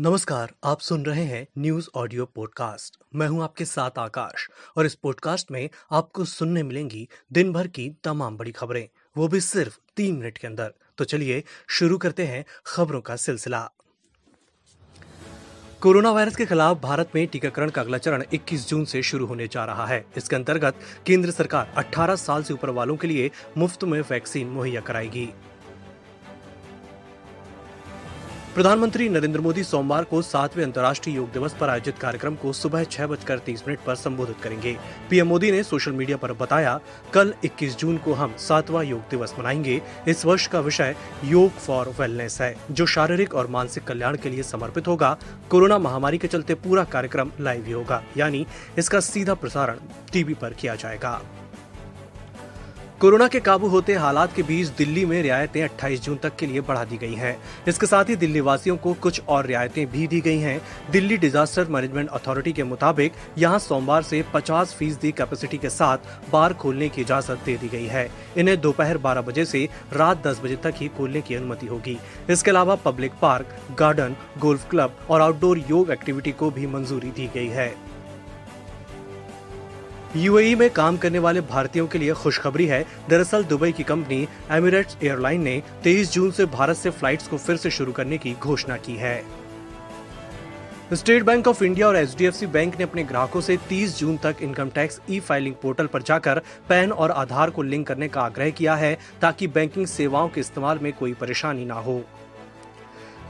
नमस्कार, आप सुन रहे हैं न्यूज ऑडियो पॉडकास्ट। मैं हूं आपके साथ आकाश और इस पॉडकास्ट में आपको सुनने मिलेंगी दिन भर की तमाम बड़ी खबरें, वो भी सिर्फ 3 मिनट के अंदर। तो चलिए शुरू करते हैं खबरों का सिलसिला। कोरोना वायरस के खिलाफ भारत में टीकाकरण का अगला चरण 21 जून से शुरू होने जा रहा है। इसके अंतर्गत केंद्र सरकार 18 साल से ऊपर वालों के लिए मुफ्त में वैक्सीन मुहैया कराएगी। प्रधानमंत्री नरेंद्र मोदी सोमवार को 7वें अंतर्राष्ट्रीय योग दिवस पर आयोजित कार्यक्रम को सुबह 6:30 पर संबोधित करेंगे। पीएम मोदी ने सोशल मीडिया पर बताया, कल 21 जून को हम 7वां योग दिवस मनाएंगे। इस वर्ष का विषय योग फॉर वेलनेस है, जो शारीरिक और मानसिक कल्याण के लिए समर्पित होगा। कोरोना महामारी के चलते पूरा कार्यक्रम लाइव ही होगा, यानी इसका सीधा प्रसारण टीवी पर किया जाएगा। कोरोना के काबू होते हालात के बीच दिल्ली में रियायतें 28 जून तक के लिए बढ़ा दी गई हैं। इसके साथ ही दिल्ली वासियों को कुछ और रियायतें भी दी गई हैं। दिल्ली डिजास्टर मैनेजमेंट अथॉरिटी के मुताबिक यहां सोमवार से 50% कैपेसिटी के साथ बार खोलने की इजाजत दे दी गई है। इन्हें दोपहर 12 बजे से रात 10 बजे तक ही खोलने की अनुमति होगी। इसके अलावा public park, garden, golf club और आउटडोर योग एक्टिविटी को भी मंजूरी दी गई है। यूएई में काम करने वाले भारतीयों के लिए खुशखबरी है। दरअसल दुबई की कंपनी एमिरेट्स एयरलाइन ने 23 जून से भारत से फ्लाइट्स को फिर से शुरू करने की घोषणा की है। स्टेट बैंक ऑफ इंडिया और एचडीएफसी बैंक ने अपने ग्राहकों से 30 जून तक income tax e filing portal पर जाकर पैन और आधार को लिंक करने का आग्रह किया है, ताकि बैंकिंग सेवाओं के इस्तेमाल में कोई परेशानी न हो।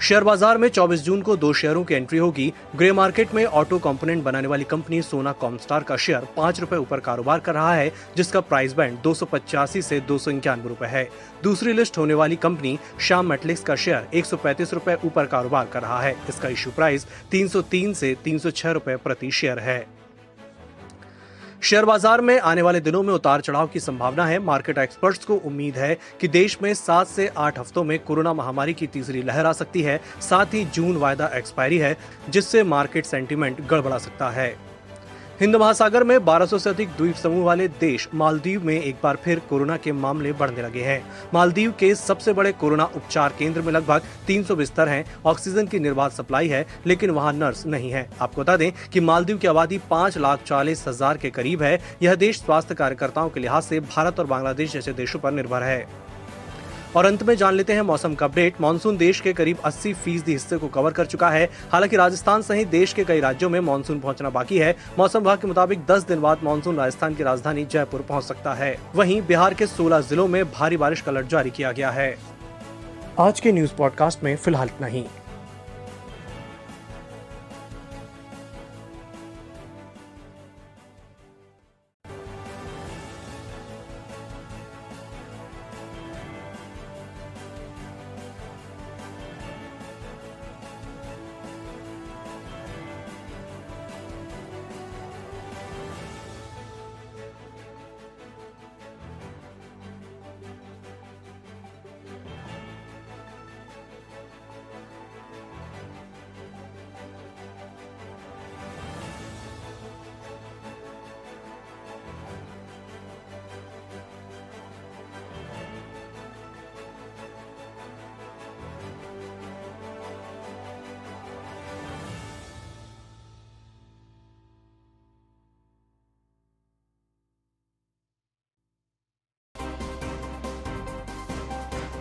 शेयर बाजार में 24 जून को 2 शेयरों की एंट्री होगी। ग्रे मार्केट में ऑटो कंपोनेंट बनाने वाली कंपनी सोना कॉमस्टार का शेयर ₹5 ऊपर कारोबार कर रहा है, जिसका प्राइस बैंड 285 से 291 रुपए है। दूसरी लिस्ट होने वाली कंपनी शाम मेटलिक्स का शेयर ₹135 ऊपर कारोबार कर रहा है। इसका इशू प्राइस 303 से 306 रुपए प्रति शेयर है। शेयर बाजार में आने वाले दिनों में उतार चढ़ाव की संभावना है। मार्केट एक्सपर्ट्स को उम्मीद है कि देश में 7 से 8 हफ्तों में कोरोना महामारी की तीसरी लहर आ सकती है। साथ ही जून वायदा एक्सपायरी है, जिससे मार्केट सेंटीमेंट गड़बड़ा सकता है। हिंद महासागर में 1200 से अधिक द्वीप समूह वाले देश मालदीव में एक बार फिर कोरोना के मामले बढ़ने लगे हैं। मालदीव के सबसे बड़े कोरोना उपचार केंद्र में लगभग 300 बिस्तर हैं, ऑक्सीजन की निर्बाध सप्लाई है, लेकिन वहां नर्स नहीं है। आपको बता दें कि मालदीव की आबादी 5,40,000 के करीब है। यह देश स्वास्थ्य कार्यकर्ताओं के लिहाज से भारत और बांग्लादेश जैसे देशों पर निर्भर है। और अंत में जान लेते हैं मौसम का अपडेट। मानसून देश के करीब 80% हिस्से को कवर कर चुका है। हालांकि राजस्थान सहित देश के कई राज्यों में मानसून पहुंचना बाकी है। मौसम विभाग के मुताबिक 10 दिन बाद मानसून राजस्थान की राजधानी जयपुर पहुंच सकता है। वहीं बिहार के 16 जिलों में भारी बारिश का अलर्ट जारी किया गया है। आज के न्यूज पॉडकास्ट में फिलहाल इतना ही।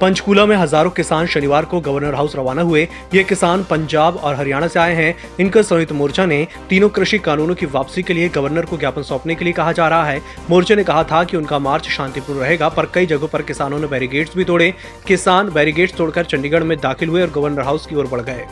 पंचकूला में हजारों किसान शनिवार को गवर्नर हाउस रवाना हुए। ये किसान पंजाब और हरियाणा से आए हैं। इनका संयुक्त मोर्चा ने तीनों कृषि कानूनों की वापसी के लिए गवर्नर को ज्ञापन सौंपने के लिए कहा जा रहा है। मोर्चे ने कहा था कि उनका मार्च शांतिपूर्ण रहेगा, पर कई जगहों पर किसानों ने बैरिकेड्स भी तोड़े। किसान बैरिकेड्स तोड़कर चंडीगढ़ में दाखिल हुए और गवर्नर हाउस की ओर बढ़ गए।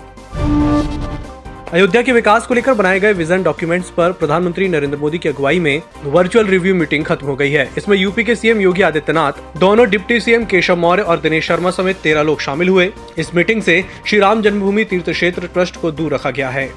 अयोध्या के विकास को लेकर बनाए गए विजन डॉक्यूमेंट्स पर प्रधानमंत्री नरेंद्र मोदी की अगुवाई में वर्चुअल रिव्यू मीटिंग खत्म हो गई है। इसमें यूपी के सीएम योगी आदित्यनाथ, दोनों डिप्टी सीएम केशव मौर्य और दिनेश शर्मा समेत 13 लोग शामिल हुए। इस मीटिंग से श्री राम जन्मभूमि तीर्थ क्षेत्र ट्रस्ट को दूर रखा गया है।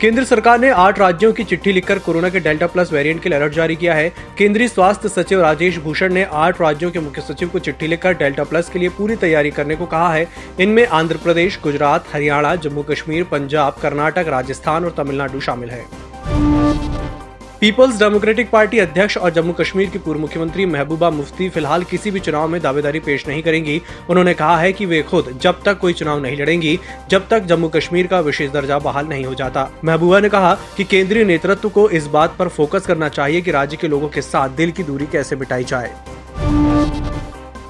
केंद्र सरकार ने 8 राज्यों की चिट्ठी लिखकर कोरोना के डेल्टा प्लस वेरिएंट के लिए अलर्ट जारी किया है। केंद्रीय स्वास्थ्य सचिव राजेश भूषण ने 8 राज्यों के मुख्य सचिव को चिट्ठी लिखकर डेल्टा प्लस के लिए पूरी तैयारी करने को कहा है। इनमें आंध्र प्रदेश, गुजरात, हरियाणा, जम्मू कश्मीर, पंजाब, कर्नाटक, राजस्थान और तमिलनाडु शामिल है। पीपल्स डेमोक्रेटिक पार्टी अध्यक्ष और जम्मू कश्मीर की पूर्व मुख्यमंत्री महबूबा मुफ्ती फिलहाल किसी भी चुनाव में दावेदारी पेश नहीं करेंगी। उन्होंने कहा है कि वे खुद जब तक कोई चुनाव नहीं लड़ेंगी जब तक जम्मू कश्मीर का विशेष दर्जा बहाल नहीं हो जाता। महबूबा ने कहा कि केंद्रीय नेतृत्व को इस बात पर फोकस करना चाहिए कि राज्य के लोगों के साथ दिल की दूरी कैसे मिटाई जाए।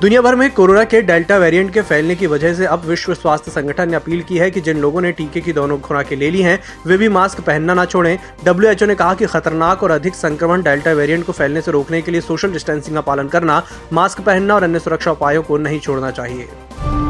दुनिया भर में कोरोना के डेल्टा वेरिएंट के फैलने की वजह से अब विश्व स्वास्थ्य संगठन ने अपील की है कि जिन लोगों ने टीके की दोनों खुराकें ले ली हैं वे भी मास्क पहनना ना छोड़ें। WHO ने कहा कि खतरनाक और अधिक संक्रमण डेल्टा वेरिएंट को फैलने से रोकने के लिए सोशल डिस्टेंसिंग का पालन करना, मास्क पहनना और अन्य सुरक्षा उपायों को नहीं छोड़ना चाहिए।